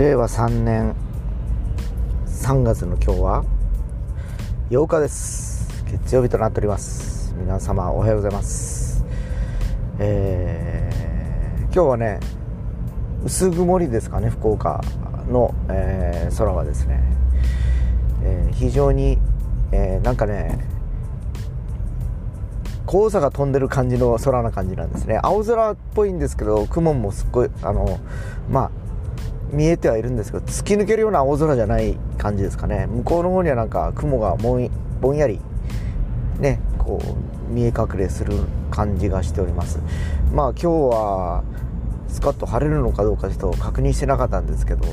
令和3年3月の今日は8日です。月曜日となっております。皆様おはようございます。今日はね、薄曇りですかね。福岡の、空はですね、非常に、なんかね、黄砂が飛んでる感じの空な感じなんですね。青空っぽいんですけど、雲もすっごい見えてはいるんですけど、突き抜けるような青空じゃない感じですかね。向こうの方にはなんか雲がぼんやりね、こう見え隠れする感じがしております。今日はスカッと晴れるのかどうかちょっと確認してなかったんですけど、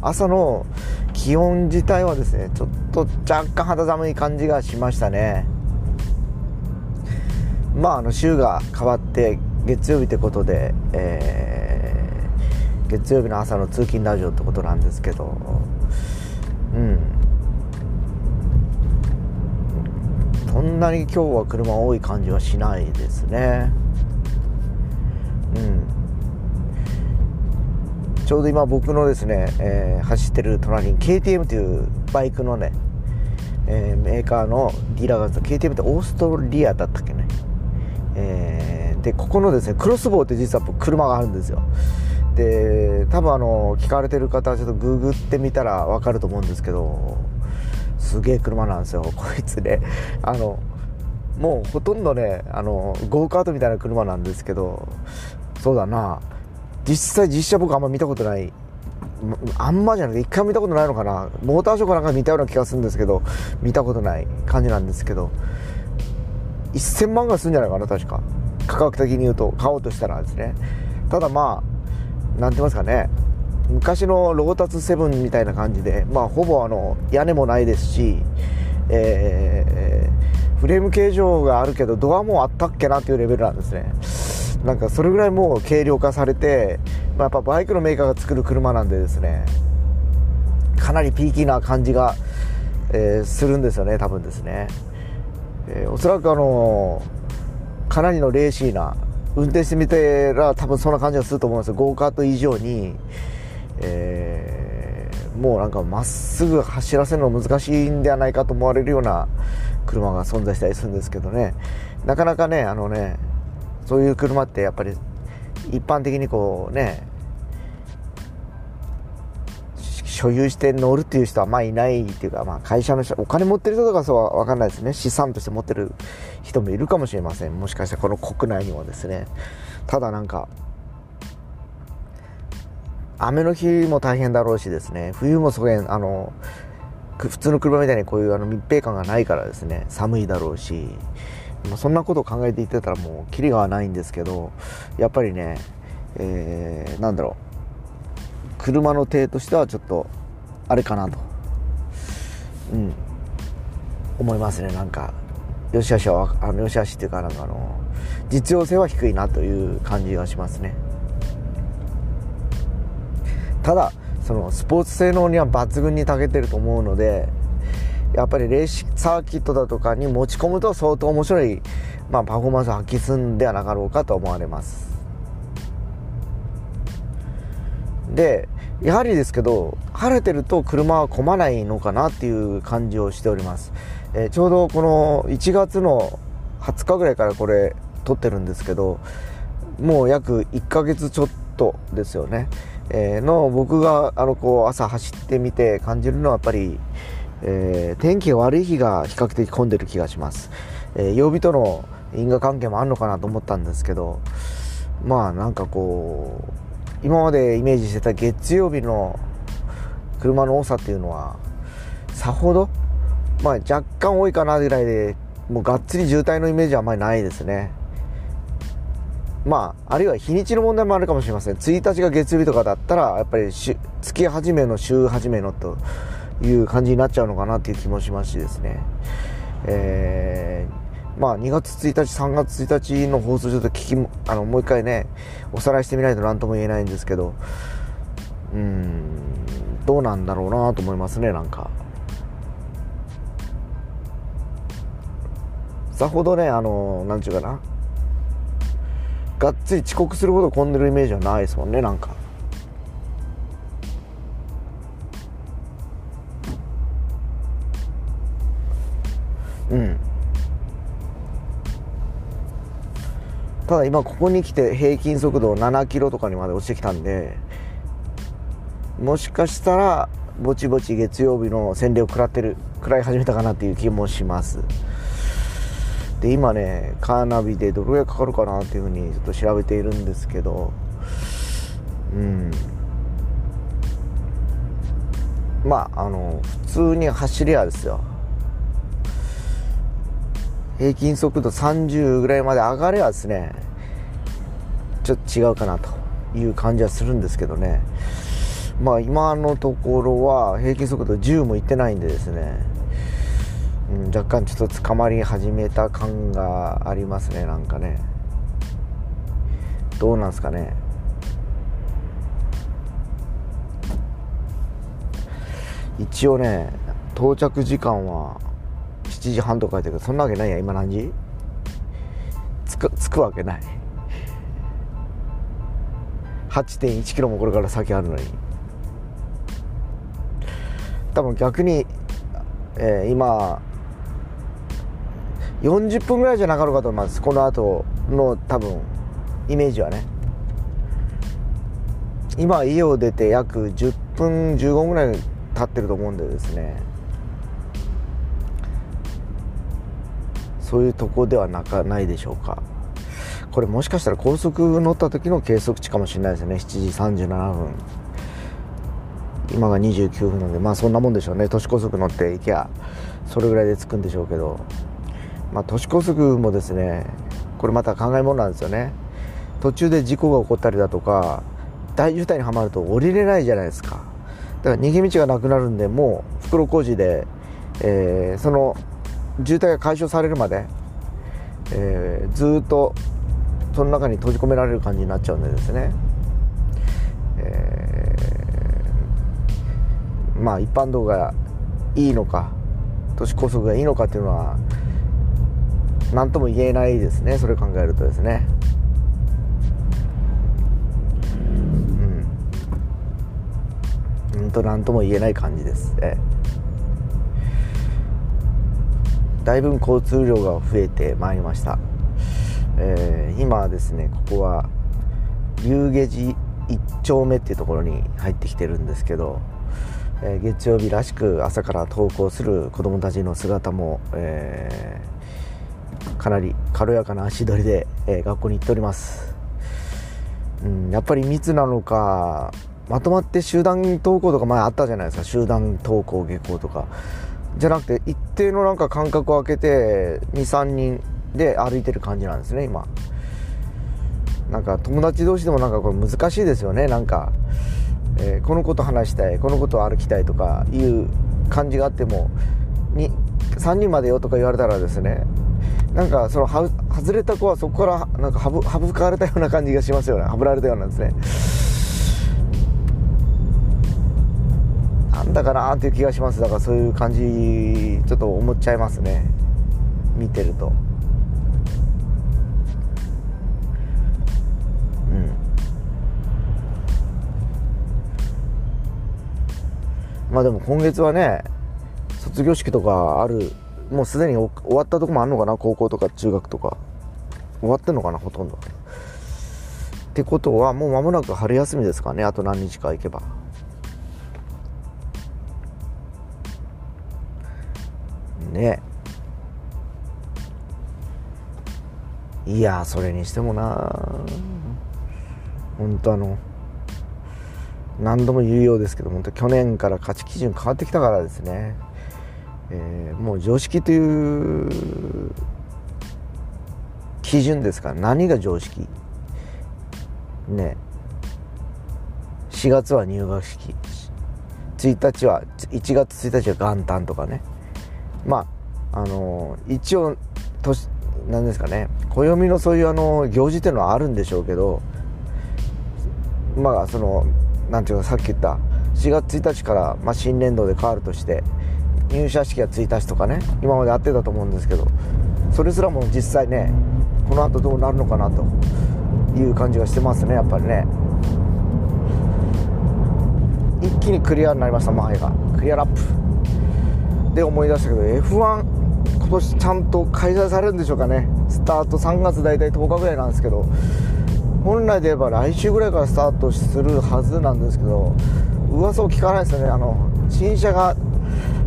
朝の気温自体はですね、ちょっと若干肌寒い感じがしましたね。週が変わって月曜日ということで、月曜日の朝の通勤ラジオってことなんですけど、そんなに今日は車多い感じはしないですね。ちょうど今僕のですね、走ってる隣に KTM というバイクのね、メーカーのディーラーがあるんです。 KTM ってオーストリアだったっけね、でここのですねクロスボウって実は車があるんですよ。で多分聞かれてる方はちょっとググってみたら分かると思うんですけど、すげえ車なんですよこいつね。もうほとんどね、ゴーカートみたいな車なんですけど、そうだな、実車僕あんま見たことない、あんまじゃなくて一回見たことないのかな、モーターショーかなんか見たような気がするんですけど、見たことない感じなんですけど、1000万がするんじゃないかな確か、価格的に言うと、買おうとしたらですね。ただなんて言いますかね、昔のロータツセブンみたいな感じで、ほぼ屋根もないですし、フレーム形状があるけどドアもあったっけなっていうレベルなんですね。なんかそれぐらいもう軽量化されて、やっぱバイクのメーカーが作る車なんでですね、かなりピーキーな感じが、するんですよね、多分ですね。おそらくかなりのレーシーな、運転してみたら多分そんな感じがすると思うんですよ。ゴーカート以上に、もうなんかまっすぐ走らせるの難しいんではないかと思われるような車が存在したりするんですけどね。なかなかね、そういう車ってやっぱり一般的にこうね、所有して乗るっていう人はいないっていうか、会社の人、お金持ってる人とかそうは分かんないですね。資産として持ってる人もいるかもしれません。もしかしたらこの国内にもですね。ただなんか雨の日も大変だろうしですね。冬もそれ普通の車みたいにこういう密閉感がないからですね、寒いだろうし、そんなことを考えていってたらもうキリがないんですけど、やっぱりね、車の体としてはちょっとあれかなと、思いますね。なんか良し悪しっていうか、実用性は低いなという感じがしますね。ただスポーツ性能には抜群に長けてると思うので、やっぱりレースサーキットだとかに持ち込むと相当面白い、パフォーマンスを発揮するんではなかろうかと思われます。でやはりですけど、晴れてると車は混まないのかなっていう感じをしております。ちょうどこの1月の20日ぐらいからこれ撮ってるんですけど、もう約1ヶ月ちょっとですよね、僕が朝走ってみて感じるのはやっぱり、天気が悪い日が比較的混んでる気がします。曜日との因果関係もあるのかなと思ったんですけど、なんかこう今までイメージしてた月曜日の車の多さっていうのはさほど、若干多いかなぐらいで、もうがっつり渋滞のイメージはあんまりないですね。あるいは日にちの問題もあるかもしれません。1日が月曜日とかだったらやっぱり月始めの週始めのという感じになっちゃうのかなっていう気もしますしですね、2月1日3月1日の放送ちょっともう一回ねおさらいしてみないと何とも言えないんですけど、どうなんだろうなと思いますね。なんかさほどね、なんちゅうかな、がっつり遅刻するほど混んでるイメージはないですもんね。なんかただ今ここに来て平均速度7キロとかにまで落ちてきたんで、もしかしたらぼちぼち月曜日の洗礼を食らい始めたかなっていう気もします。で今ねカーナビでどれぐらいかかるかなっていうふうにちょっと調べているんですけど、まあ普通に走り屋ですよ。平均速度30ぐらいまで上がればですね、ちょっと違うかなという感じはするんですけどね。まあ今のところは平均速度10もいってないんでですね、若干ちょっと捕まり始めた感がありますね。なんかね、どうなんですかね。一応ね到着時間は7時半とか書いてあるけど、そんなわけないや。今何時？着くわけない。 8.1 キロもこれから先あるのに、多分逆に、今40分ぐらいじゃなかろうかと思います。この後の多分イメージはね、今家を出て約10分15分ぐらい経ってると思うんでですね、そういうとこではないでしょうか。これもしかしたら高速乗った時の計測値かもしれないですね。7時37分、今が29分なんで、まあそんなもんでしょうね。都市高速乗って行きゃそれぐらいで着くんでしょうけど、まあ都市高速もですね、これまた考えものなんですよね。途中で事故が起こったりだとか大渋滞にはまると降りれないじゃないですか。だから逃げ道がなくなるんで、もう袋小路で、その渋滞が解消されるまで、ずっとその中に閉じ込められる感じになっちゃうんでですね、まあ一般道がいいのか都市高速がいいのかっていうのは何とも言えないですね。それ考えるとですね、何とも言えない感じです、だいぶ交通量が増えてまいりました、今ですねここは竜下寺1丁目っていうところに入ってきてるんですけど、月曜日らしく朝から登校する子どもたちの姿も、かなり軽やかな足取りで、学校に行っております、やっぱり密なのかまとまって集団登校とか前あったじゃないですか。集団登校下校とかじゃなくて、一定のなんか間隔を空けて 2,3 人で歩いてる感じなんですね。今なんか友達同士でもなんかこれ難しいですよね。なんか、この子と話したい、この子と歩きたいとかいう感じがあっても3人までよとか言われたらですね、なんかその外れた子はそこからなんか省かれたような感じがしますよね。はぶられたようなんですね。だからっていう気がします。だからそういう感じちょっと思っちゃいますね、見てると。まあでも今月はね卒業式とかある、もうすでに終わったとこもあるのかな。高校とか中学とか終わってんのかな、ほとんど。ってことはもう間もなく春休みですかね。あと何日か行けば。ね、いやそれにしてもな、本当何度も言うようですけど、本当去年から価値基準変わってきたからですね、もう常識という基準ですから、何が常識ね。4月は入学式、1月1日は元旦とかね、まあ一応何ですかね、暦のそういう行事っていうのはあるんでしょうけど、まあそのなんていうか、さっき言った4月1日から、まあ、新年度で変わるとして入社式は1日とかね、今までやってたと思うんですけど、それすらも実際ねこの後どうなるのかなという感じがしてますね。やっぱりね一気にクリアになりました。前がクリアラップで思い出したけど、F1 今年ちゃんと開催されるんでしょうかね。スタート3月大体10日ぐらいなんですけど、本来で言えば来週ぐらいからスタートするはずなんですけど、噂を聞かないですよね。新車が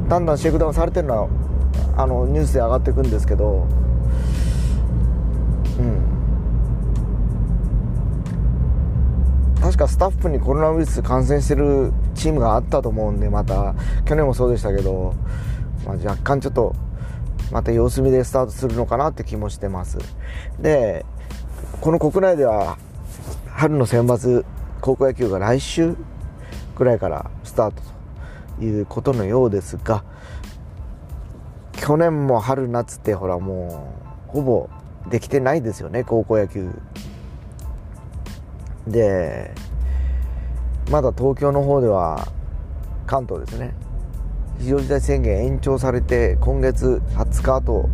だんだんシェイクダウンされてるのはニュースで上がっていくんですけど、確かスタッフにコロナウイルス感染してるチームがあったと思うんで、また去年もそうでしたけど、若干ちょっとまた様子見でスタートするのかなって気もしてます。で、この国内では春の選抜高校野球が来週ぐらいからスタートということのようですが、去年も春夏ってほらもうほぼできてないですよね、高校野球で。まだ東京の方では、関東ですね、非常事態宣言延長されて今月20日と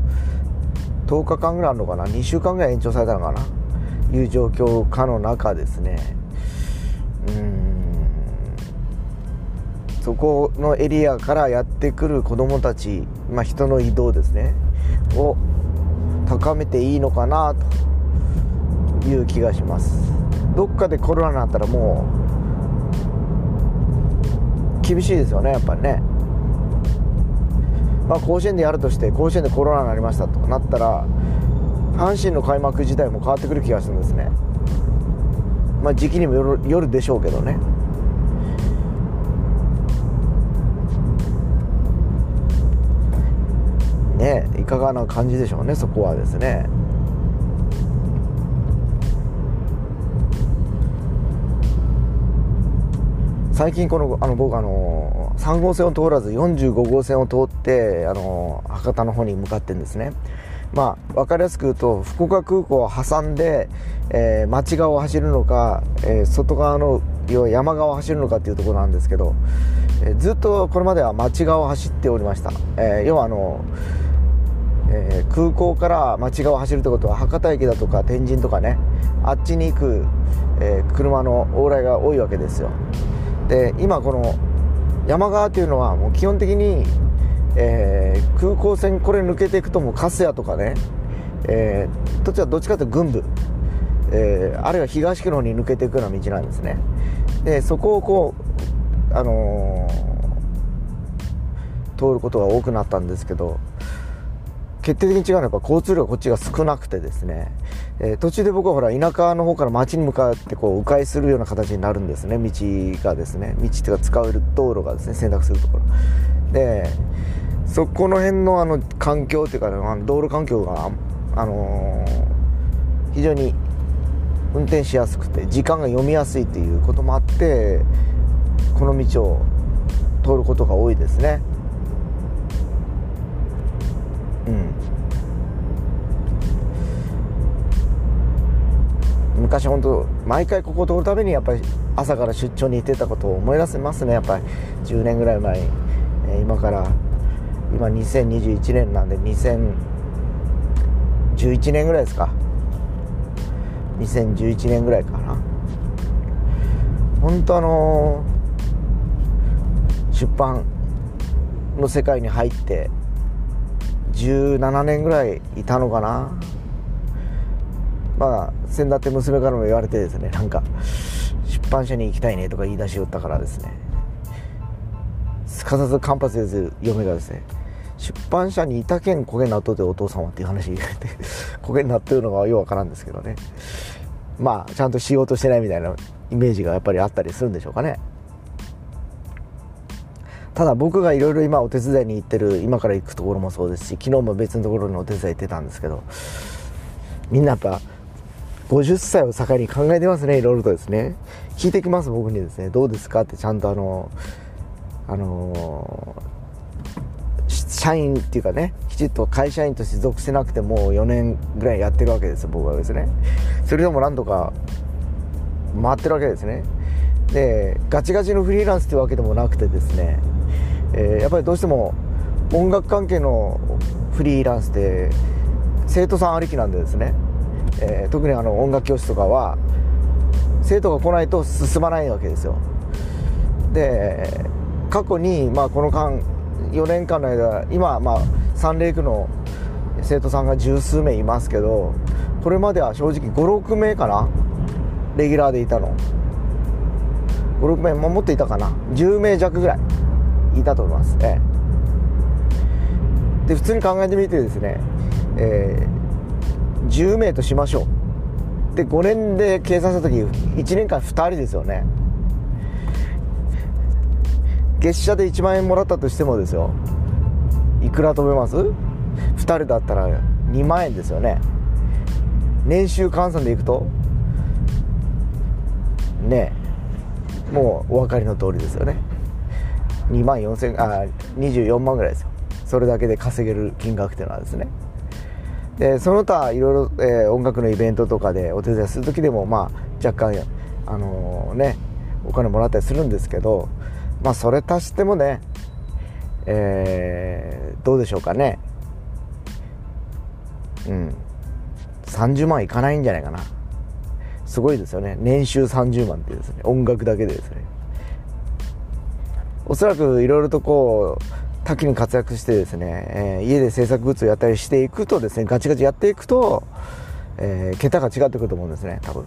10日間ぐらいあるのかな、2週間ぐらい延長されたのかなという状況下の中ですね、そこのエリアからやってくる子どもたち、人の移動ですねを高めていいのかなという気がします。どっかでコロナになったらもう厳しいですよね、やっぱりね。甲子園でやるとして、甲子園でコロナになりましたとなったら、阪神の開幕自体も変わってくる気がするんですね。時期にもよるでしょうけどね。いかがな感じでしょうね、そこはですね。最近この僕3号線を通らず45号線を通って博多の方に向かってるんですね。分かりやすく言うと、福岡空港を挟んで、町側を走るのか、外側の要は山側を走るのかっていうところなんですけど、ずっとこれまでは町側を走っておりました。要は空港から町側を走るってことは、博多駅だとか天神とかね、あっちに行く、車の往来が多いわけですよ。で、今この山側というのはもう基本的に、空港線これ抜けていくともう粕谷とかね、土地はどっちかというと群部、あるいは東区の方に抜けていくような道なんですね。で、そこをこう、通ることが多くなったんですけど、決定的に違うのはやっぱ交通量がこっちが少なくてですね、途中で僕はほら田舎の方から町に向かってこう迂回するような形になるんですね、道がですね、道っていうか使う道路がですね、選択するところで、そこの辺の環境っていうか、道路環境が、非常に運転しやすくて時間が読みやすいということもあって、この道を通ることが多いですね。昔本当毎回ここを通るためにやっぱり朝から出張に行ってたことを思い出せますね。やっぱり10年ぐらい前、今2021年なんで2011年ぐらいですか、2011年ぐらいかな。本当出版の世界に入って17年ぐらいいたのかな。先だって娘からも言われてですね、出版社に行きたいねとか言い出しよったからですね、すかさず間髪で嫁がですね、出版社にいたけん焦げ納豆でお父様っていう話言われて焦げ納豆のがようわからんですけどね、ちゃんとしようとしてないみたいなイメージがやっぱりあったりするんでしょうかね。ただ僕がいろいろ今お手伝いに行ってる、今から行くところもそうですし、昨日も別のところにお手伝い行ってたんですけど、みんなやっぱ50歳を境に考えてますね、いろいろとですね。聞いてきます、僕にですね、どうですかって。ちゃんと社員っていうかね、きちっと会社員として属してなくてもう4年ぐらいやってるわけですよ、僕はですね。それでもなんとか回ってるわけですね。で、ガチガチのフリーランスっていうわけでもなくてですね、やっぱりどうしても音楽関係のフリーランスで生徒さんありきなんでですね、特に音楽教室とかは生徒が来ないと進まないわけですよ。で、過去にこの間4年間の間、今3例区の生徒さんが十数名いますけど、これまでは正直5、6名かな、レギュラーでいたの。5、6名、もっといたかな、10名弱ぐらいいたと思いますね。で、普通に考えてみてですね、10名としましょう。で、5年で計算した時、1年間2人ですよね。月謝で1万円もらったとしてもですよ、いくら飛べます？2人だったら2万円ですよね。年収換算でいくとね、もうお分かりの通りですよね。24万ぐらいですよ。それだけで稼げる金額というのはですね。で、その他いろいろ、音楽のイベントとかでお手伝いする時でも、まあ、若干、お金もらったりするんですけど、まあ、それ足してもね、どうでしょうかね、30万いかないんじゃないかな。すごいですよね、年収30万ってですね、音楽だけでですね。おそらくいろいろとこう多岐に活躍してですね、家で制作物をやったりしていくとですね、ガチガチやっていくと、桁が違ってくると思うんですね、多分。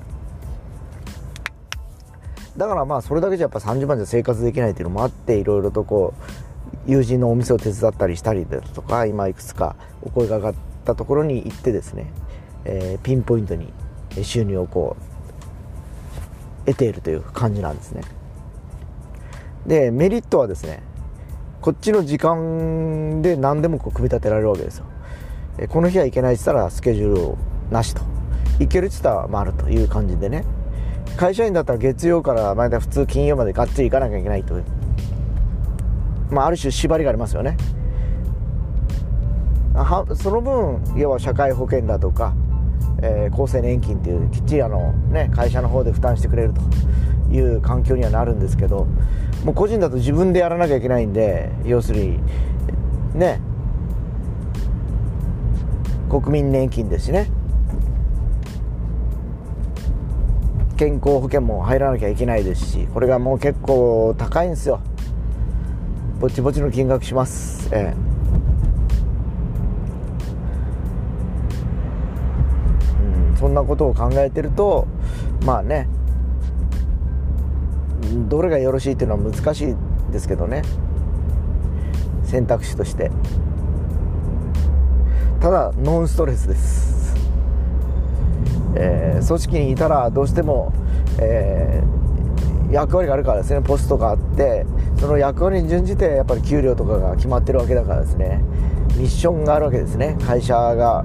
だからまあ、それだけじゃやっぱ30万じゃ生活できないっていうのもあって、いろいろとこう友人のお店を手伝ったりしたりだとか、今いくつかお声が上がったところに行ってですね、ピンポイントに収入をこう得ているという感じなんですね。で、メリットはですね、こっちの時間で何でもこう組み立てられるわけですよ。この日は行けないって言ったらスケジュールをなしと、行けるって言ったら回るという感じでね。会社員だったら月曜から毎回普通金曜までがっつり行かなきゃいけないという、まあ、ある種縛りがありますよね。その分、要は社会保険だとか、厚生年金というきっちり会社の方で負担してくれるという環境にはなるんですけど、もう個人だと自分でやらなきゃいけないんで、要するにね、国民年金ですしね、健康保険も入らなきゃいけないですし、これがもう結構高いんですよ。ぼちぼちの金額します、そんなことを考えてると、まあね、どれがよろしいっていうのは難しいですけどね、選択肢として。ただノンストレスです、組織にいたらどうしても、役割があるからですね、ポストがあって、その役割に準じてやっぱり給料とかが決まってるわけだからですね、ミッションがあるわけですね。会社が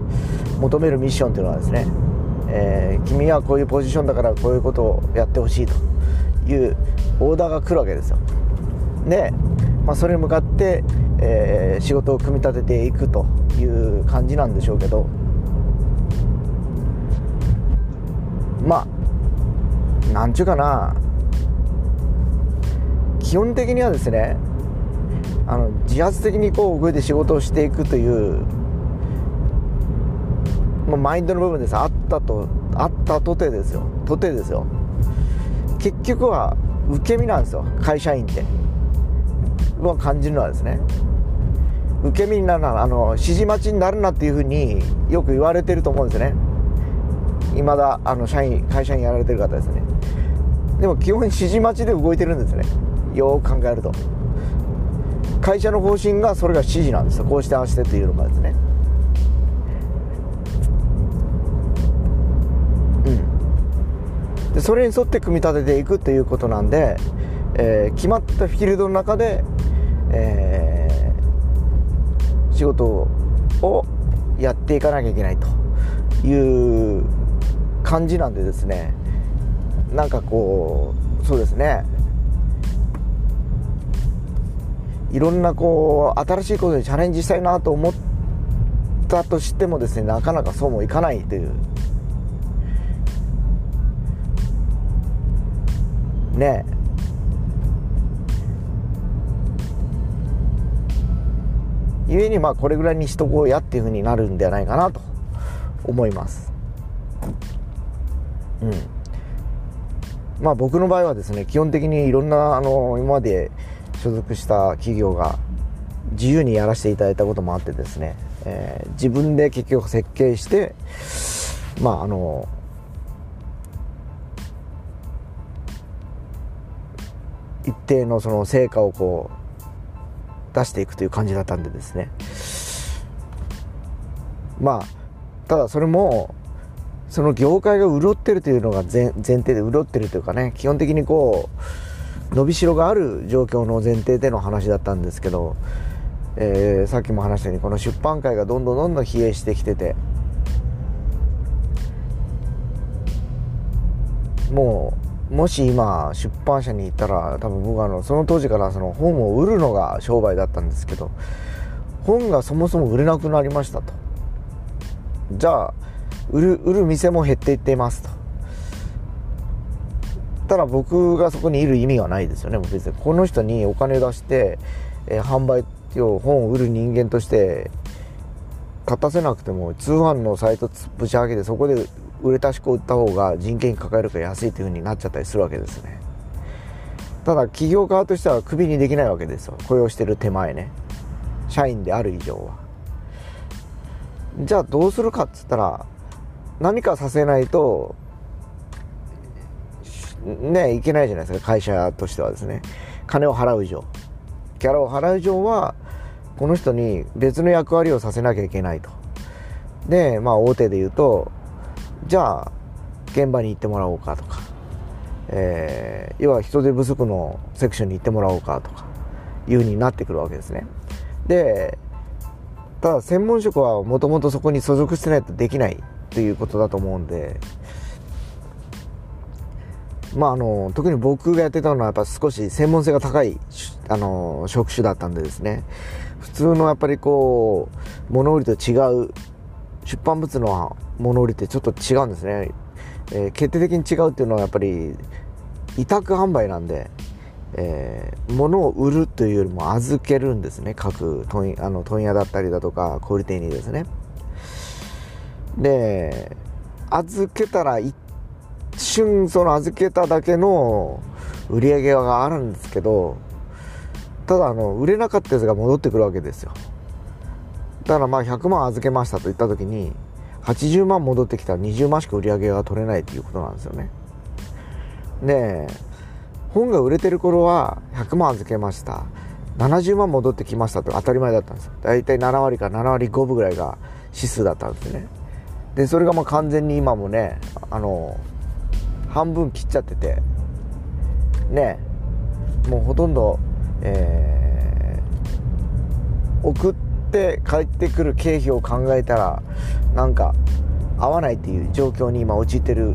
求めるミッションというのはですね、君はこういうポジションだからこういうことをやってほしいというオーダーが来るわけですよ。で、まあ、それに向かって、仕事を組み立てていくという感じなんでしょうけど、まあ、なんちゅうかな、基本的にはですね、自発的にこう動いて仕事をしていくというマインドの部分です。あったとてですよ。結局は受け身なんですよ、会社員って。僕が感じるのはですね、受け身になるな、指示待ちになるなっていうふうによく言われてると思うんですね。いまだ会社員やられてる方ですね。でも基本指示待ちで動いてるんですね。よく考えると、会社の方針がそれが指示なんですよ。こうしてああしてっていうのがですね。それに沿って組み立てていくということなんで、決まったフィールドの中で、仕事をやっていかなきゃいけないという感じなんでですね、なんかこう、そうですね、いろんなこう新しいことにチャレンジしたいなと思ったとしてもですね、なかなかそうもいかないというね、ゆえにまあ、これぐらいにしとこうやっていうふうになるんではないかなと思います。まあ、僕の場合はですね、基本的にいろんな今まで所属した企業が自由にやらせていただいたこともあってですね、自分で結局設計して、まあ一定のその成果をこう出していくという感じだったんでですね。まあただそれもその業界が潤ってるというのが 前提で、潤ってるというかね、基本的にこう伸びしろがある状況の前提での話だったんですけど、さっきも話したようにこの出版界がどんどん疲弊してきてて、もし今出版社に行ったら、多分僕はその当時からその本を売るのが商売だったんですけど、本がそもそも売れなくなりましたと。じゃあ売る店も減っていっていますと。ただ僕がそこにいる意味がないですよね。別にこの人にお金出して、販売を本を売る人間として立たせなくても、通販のサイトぶち上げてそこで売れたしこ売った方が人件費抱えるから安いという風になっちゃったりするわけですね。ただ企業側としてはクビにできないわけですよ、雇用してる手前ね、社員である以上は。じゃあどうするかっつったら、何かさせないとねいけないじゃないですか、会社としてはですね。金を払う以上、ギャラを払う以上はこの人に別の役割をさせなきゃいけないと。で大手で言うと、じゃあ現場に行ってもらおうかとか、要は人手不足のセクションに行ってもらおうかとかいう風になってくるわけですね。でただ専門職はもともとそこに所属してないとできないということだと思うんで、特に僕がやってたのはやっぱ少し専門性が高い職種だったんでですね、普通のやっぱりこう物売りと違う、出版物の物売りってちょっと違うんですね。決定的に違うっていうのはやっぱり委託販売なんで、物を売るというよりも預けるんですね、各問屋だったりだとか小売店にですね。で預けたら一瞬その預けただけの売り上げがあるんですけど、ただ売れなかったやつが戻ってくるわけですよ。だから100万預けましたと言った時に80万戻ってきたら20万しか売り上げが取れないということなんですよね。で本が売れてる頃は100万預けました70万戻ってきましたと当たり前だったんですよ。だいたい7割から7割5分ぐらいが指数だったんですね。でそれが完全に今もね半分切っちゃっててね、もうほとんど、送って帰ってくる経費を考えたらなんか合わないっていう状況に今陥ってる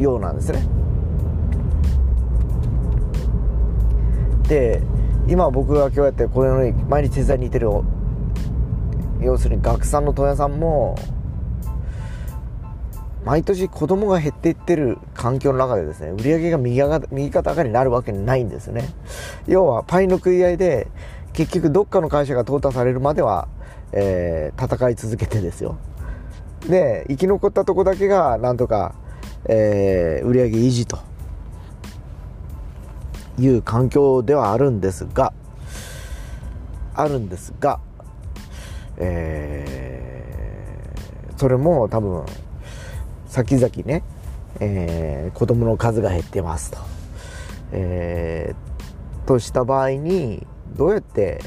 ようなんですね。で今僕が今日やってこれのように毎日手伝いに行ってる要するに学さんの問屋さんも毎年子供が減っていってる環境の中でですね、売り上げが右肩上がりになるわけないんですね。要はパイの食い合いで結局どっかの会社が淘汰されるまでは、戦い続けてですよ。で生き残ったとこだけがなんとか、売り上げ維持という環境ではあるんですが、それも多分先々ね、子供の数が減ってますと、とした場合にどうやって、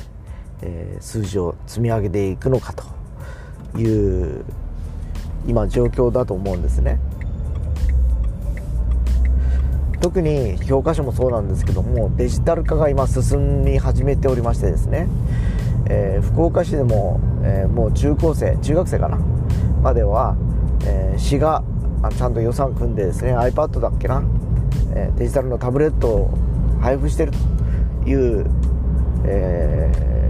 数字を積み上げていくのかという今状況だと思うんですね。特に教科書もそうなんですけども、デジタル化が今進み始めておりましてですね、福岡市でも、もう中学生かなまでは、市がちゃんと予算組んでですね iPad だっけな、デジタルのタブレットを配布しているという、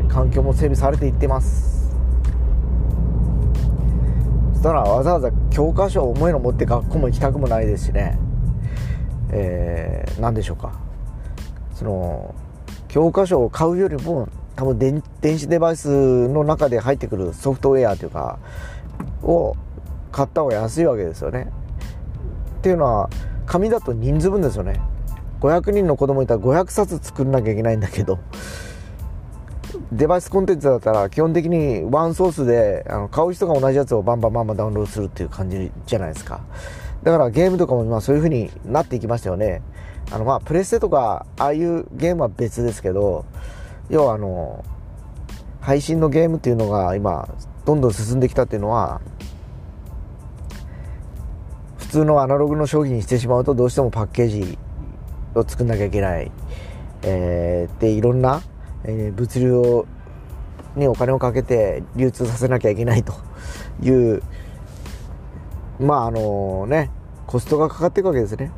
環境も整備されていってます。そしたらわざわざ教科書を重いの持って学校も行きたくもないですしね、何でしょうか、その教科書を買うよりも多分電子デバイスの中で入ってくるソフトウェアというかを買った方が安いわけですよね。っていうのは紙だと人数分ですよね。500人の子供いたら500冊作んなきゃいけないんだけど、デバイスコンテンツだったら基本的にワンソースで買う人が同じやつをバンバンダウンロードするっていう感じじゃないですか。だからゲームとかも今そういう風になっていきましたよね。プレステとかああいうゲームは別ですけど、要は配信のゲームっていうのが今どんどん進んできたっていうのは、普通のアナログの商品にしてしまうとどうしてもパッケージを作んなきゃいけない、でいろんな物流にお金をかけて流通させなきゃいけないというコストがかかっていくわけですね。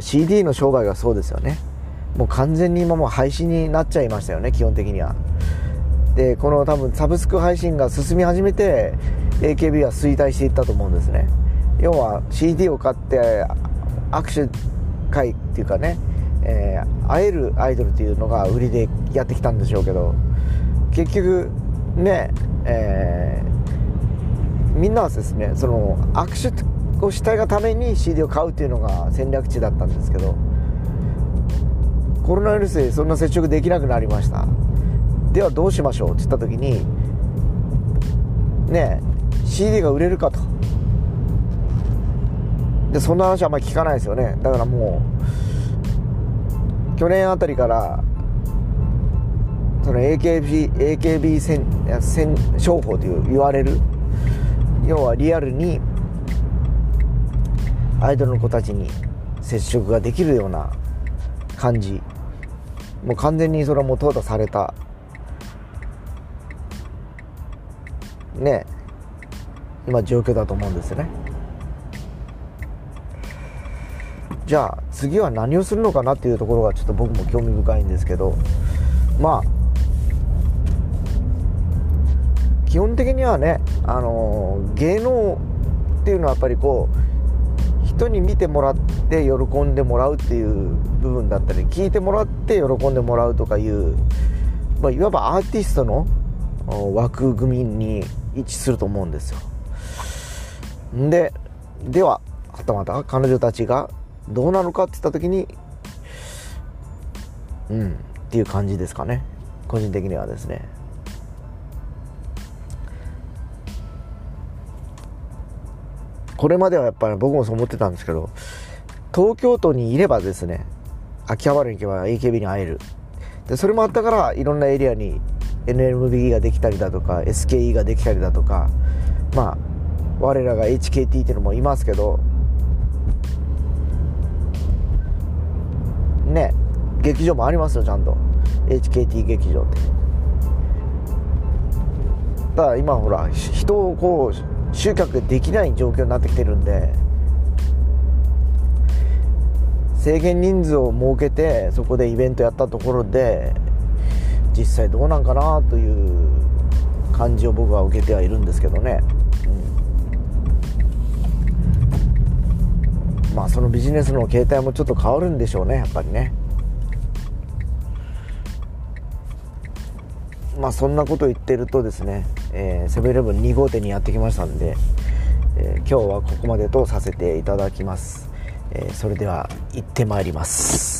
CD の商売がそうですよね。もう完全に今もう廃止になっちゃいましたよね、基本的には。でこの多分サブスク配信が進み始めて AKB は衰退していったと思うんですね。要は CD を買って握手会っていうかね、会えるアイドルっていうのが売りでやってきたんでしょうけど、結局ね、みんなはですね、その握手をしたいがために CD を買うっていうのが戦略値だったんですけど、コロナウイルスでそんな接触できなくなりました。ではどうしましょうって言った時にね、 CD が売れるかと。でそんな話はあんまり聞かないですよね。だからもう去年あたりからその AKB 商法という言われる、要はリアルにアイドルの子たちに接触ができるような感じ、もう完全にそれはもう淘汰されたね今状況だと思うんですよね。じゃあ次は何をするのかなっていうところがちょっと僕も興味深いんですけど、基本的にはね、芸能っていうのはやっぱりこう人に見てもらって喜んでもらうっていう部分だったり、聞いてもらって喜んでもらうとかいう、いわばアーティストの枠組みに位置すると思うんですよ。でははたまた彼女たちがどうなのかって言った時にっていう感じですかね、個人的にはですね。これまではやっぱり僕もそう思ってたんですけど、東京都にいればですね、秋葉原に行けば AKB に会える。でそれもあったからいろんなエリアに NMB ができたりだとか SKE ができたりだとか、我らが HKT っていうのもいますけどね、劇場もありますよ、ちゃんと HKT 劇場って。ただ今ほら人をこう集客できない状況になってきてるんで、制限人数を設けてそこでイベントやったところで実際どうなんかなという感じを僕は受けてはいるんですけどね、そのビジネスの形態もちょっと変わるんでしょうね、やっぱりね。そんなこと言ってるとですね、セブンイレブン2号店にやってきましたんで、今日はここまでとさせていただきます。それでは行ってまいります。